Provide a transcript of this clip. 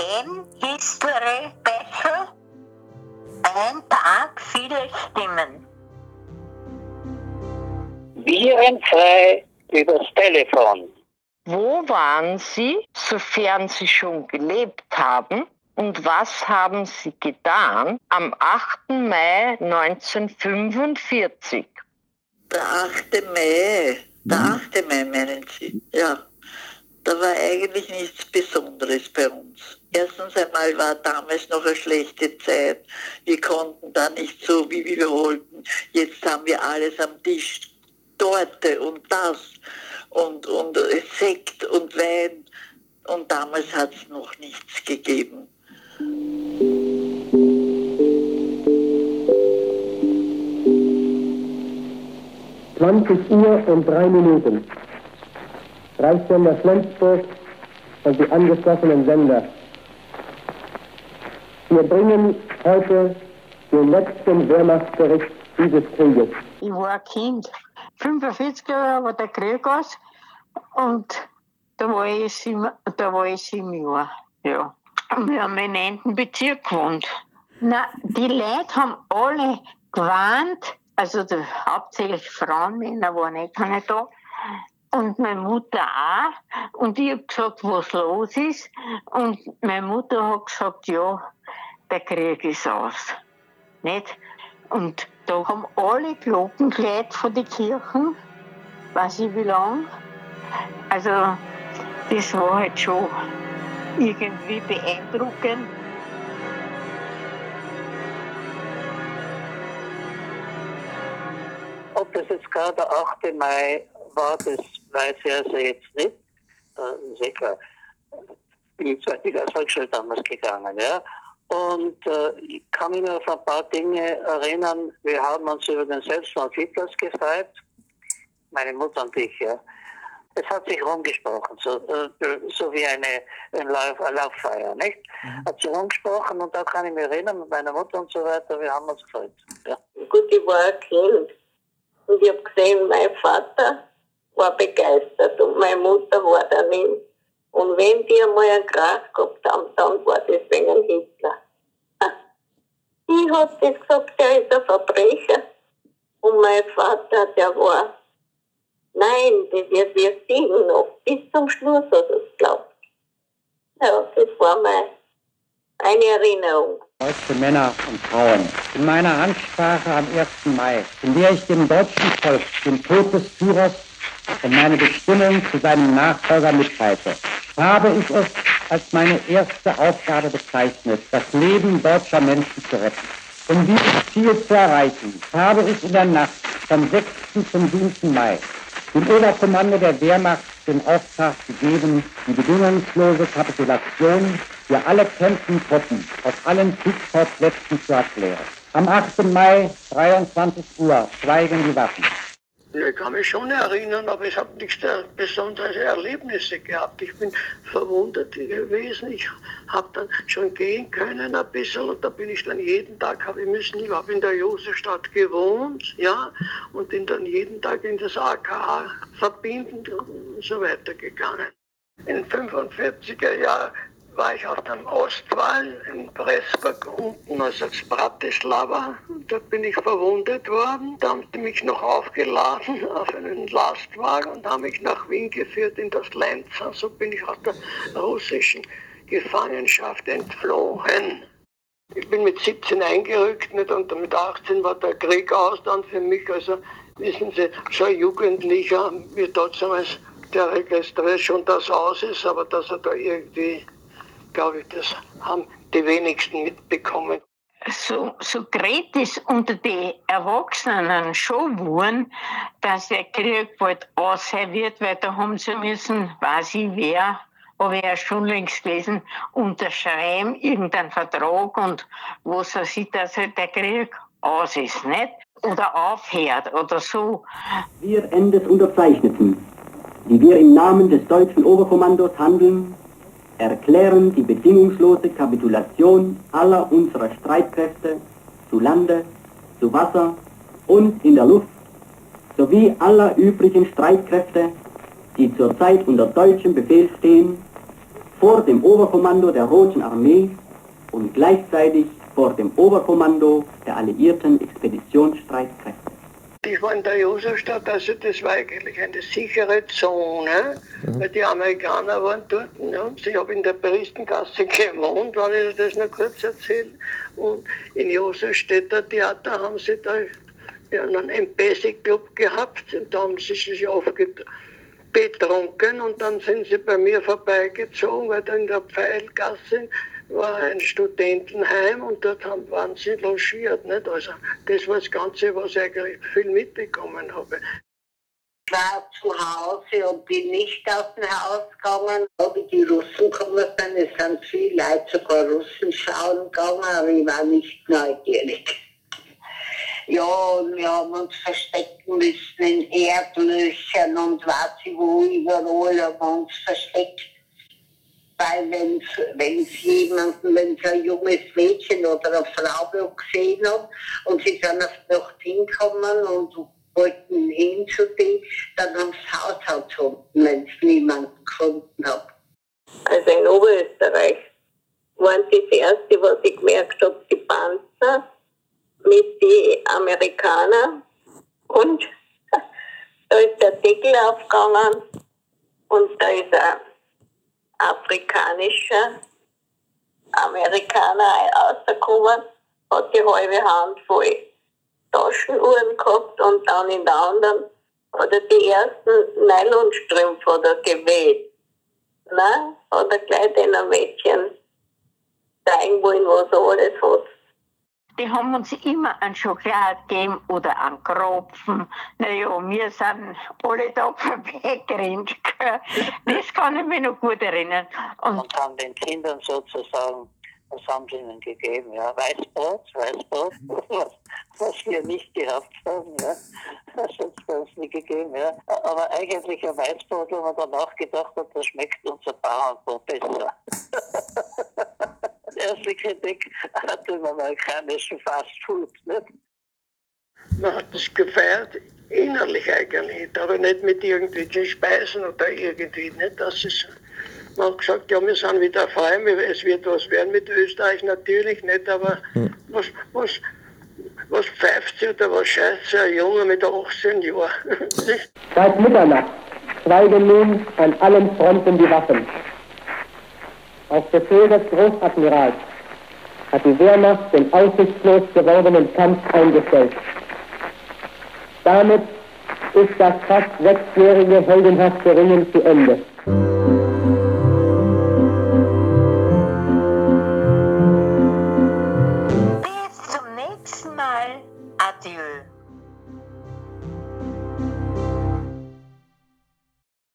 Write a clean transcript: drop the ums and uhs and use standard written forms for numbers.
dem History Special einen Tag viele Stimmen. Virenfrei übers Telefon. Wo waren Sie, sofern Sie schon gelebt haben, und was haben Sie getan am 8. Mai 1945? Der 8. Mai, meinen Sie, ja. Da war eigentlich nichts Besonderes bei uns. Erstens einmal war damals noch eine schlechte Zeit. Wir konnten da nicht so, wie wir wollten. Jetzt haben wir alles am Tisch. Torte und das und Sekt und Wein. Und damals hat es noch nichts gegeben. Uhr und 3 Minuten. Reichssender Flensburg und die angeschlossenen Sender. Wir bringen heute den letzten Wehrmachtsbericht dieses Krieges. Ich war ein Kind. 45 Jahre war der Krieg aus und da war ich 7 Jahre. Ja. Wir haben im 9. Bezirk gewohnt. Na, die Leute haben alle gewarnt, also hauptsächlich Frauen, Männer waren eh keine da. Und meine Mutter auch. Und ich habe gesagt, was los ist. Und meine Mutter hat gesagt, ja, der Krieg ist aus. Nicht? Und da haben alle Glocken geläutet von den Kirchen. Weiß ich wie lang. Also, das war halt schon irgendwie beeindruckend. Ob das jetzt gerade der 8. Mai war, das weiß ich also jetzt nicht. Sehr klar. Ich bin in die Volksschule damals gegangen, ja. Und ich kann mich nur auf ein paar Dinge erinnern. Wir haben uns über den Selbstmord Hitlers gefreut. Meine Mutter und ich, ja. Es hat sich rumgesprochen, so wie ein Lauffeier, nicht? Mhm. Hat sich rumgesprochen und da kann ich mich erinnern, mit meiner Mutter und so weiter, wir haben uns gefreut. Ja. Gut, ich war ein Kind. Und ich habe gesehen, mein Vater war begeistert und meine Mutter war daneben. Und wenn die einmal einen Krach gehabt haben, dann war das wegen Hitler. Ich habe das gesagt, der ist ein Verbrecher. Und mein Vater, der war, nein, das wird wir sehen noch. Bis zum Schluss hat er es geglaubt. Ja, das war eine Erinnerung. Deutsche Männer und Frauen. In meiner Ansprache am 1. Mai, in der ich dem deutschen Volk den Tod des Führers und meine Bestimmung zu seinem Nachfolger mitteilte, habe ich es als meine erste Aufgabe bezeichnet, das Leben deutscher Menschen zu retten. Um dieses Ziel zu erreichen, habe ich in der Nacht vom 6. zum 7. Mai dem Oberkommando der Wehrmacht den Auftrag gegeben, die bedingungslose Kapitulation für alle Kämpfentruppen auf allen Kriegsschauplätzen zu erklären. Am 8. Mai, 23 Uhr, schweigen die Waffen. Ich kann mich schon erinnern, aber ich habe nichts besonderes Erlebnisse gehabt. Ich bin verwundert gewesen. Ich habe dann schon gehen können ein bisschen und da bin ich dann jeden Tag, ich habe in der Josefstadt gewohnt, ja, und bin dann jeden Tag in das AKH verbindend und so weiter gegangen. In 45er Jahren war ich auf dem Ostwall in Pressburg unten, also als Bratislava. Da bin ich verwundet worden. Da haben sie mich noch aufgeladen auf einen Lastwagen und haben mich nach Wien geführt in das Lenzer. So bin ich aus der russischen Gefangenschaft entflohen. Ich bin mit 17 eingerückt und mit 18 war der Krieg aus dann für mich. Also wissen Sie, schon Jugendlicher, wie damals der Registrist schon das aus ist, aber dass er da irgendwie, glaube ich, das haben die wenigsten mitbekommen. So gerät es unter den Erwachsenen schon wurden, dass der Krieg bald aus sein wird, weil da haben sie müssen, weiß ich wer, habe ich ja schon längst gelesen, unterschreiben, irgendeinen Vertrag und wo sie sieht, dass halt der Krieg aus ist, nicht? Oder aufhört oder so. Wir Endes Unterzeichneten, die wir im Namen des deutschen Oberkommandos handeln, erklären die bedingungslose Kapitulation aller unserer Streitkräfte zu Lande, zu Wasser und in der Luft sowie aller übrigen Streitkräfte, die zurzeit unter deutschem Befehl stehen, vor dem Oberkommando der Roten Armee und gleichzeitig vor dem Oberkommando der alliierten Expeditionsstreitkräfte. Die von der Josefstadt, also das war eigentlich eine sichere Zone, weil die Amerikaner waren dort. Ne? Ich habe in der Berichtengasse gewohnt, wenn ich das noch kurz erzähle. Und in Josefstädter Theater haben sie da einen Empäse-Club gehabt und da haben sie sich betrunken und dann sind sie bei mir vorbeigezogen, weil da in der Pfeilgasse war ein Studentenheim und dort waren sie logiert. Nicht? Also das war das Ganze, was ich eigentlich viel mitbekommen habe. Ich war zu Hause und bin nicht aus dem Haus gegangen. Aber die Russen kommen dann, es sind viele Leute, sogar Russen schauen gegangen, aber ich war nicht neugierig. Ja, und wir haben uns verstecken müssen in Erdlöchern und was ich wo, überall haben wir uns versteckt. Weil wenn sie ein junges Mädchen oder eine Frau gesehen haben und sie sind auf die Nacht hinkommen und wollten hin zu denen, dann haben sie das Haus angezogen, wenn sie niemanden gefunden haben. Also in Oberösterreich waren sie das Erste, was ich gemerkt habe, die Panzer mit den Amerikanern. Und da ist der Deckel aufgegangen und da ist er afrikanischer Amerikaner rausgekommen, hat die halbe Hand voll Taschenuhren gehabt und dann in der anderen hat er die ersten Nylonstrümpfe oder geweht. Ne? Hat er gleich den Mädchen zeigen wollen, was er alles hat. Die haben uns immer einen Schokolade gegeben oder einen Kropfen. Naja, wir sind alle da vorbeigerannt. Das kann ich mich noch gut erinnern. Und haben den Kindern sozusagen, was haben sie ihnen gegeben? Ja, Weißbrot, was wir nicht gehabt haben. Ja. Das hat es bei uns nie gegeben. Ja. Aber eigentlich ein Weißbrot, wo man danach gedacht hat, das schmeckt unser Bauernbrot besser. Die erste Kritik hat im amerikanischen Fast Food. Nicht? Man hat es gefeiert, innerlich eigentlich, aber nicht mit irgendwelchen Speisen oder irgendwie. Nicht? Das ist, man hat gesagt, ja, wir sind wieder frei, es wird was werden mit Österreich, natürlich nicht, aber was pfeift sie oder was scheißt ein Junge mit 18 Jahren? Seit Mitternacht schweigen nun an allen Fronten die Waffen. Auf Befehl des Großadmirals hat die Wehrmacht den aussichtslos gewordenen Kampf eingestellt. Damit ist das fast sechsjährige heldenhafte Ringen zu Ende.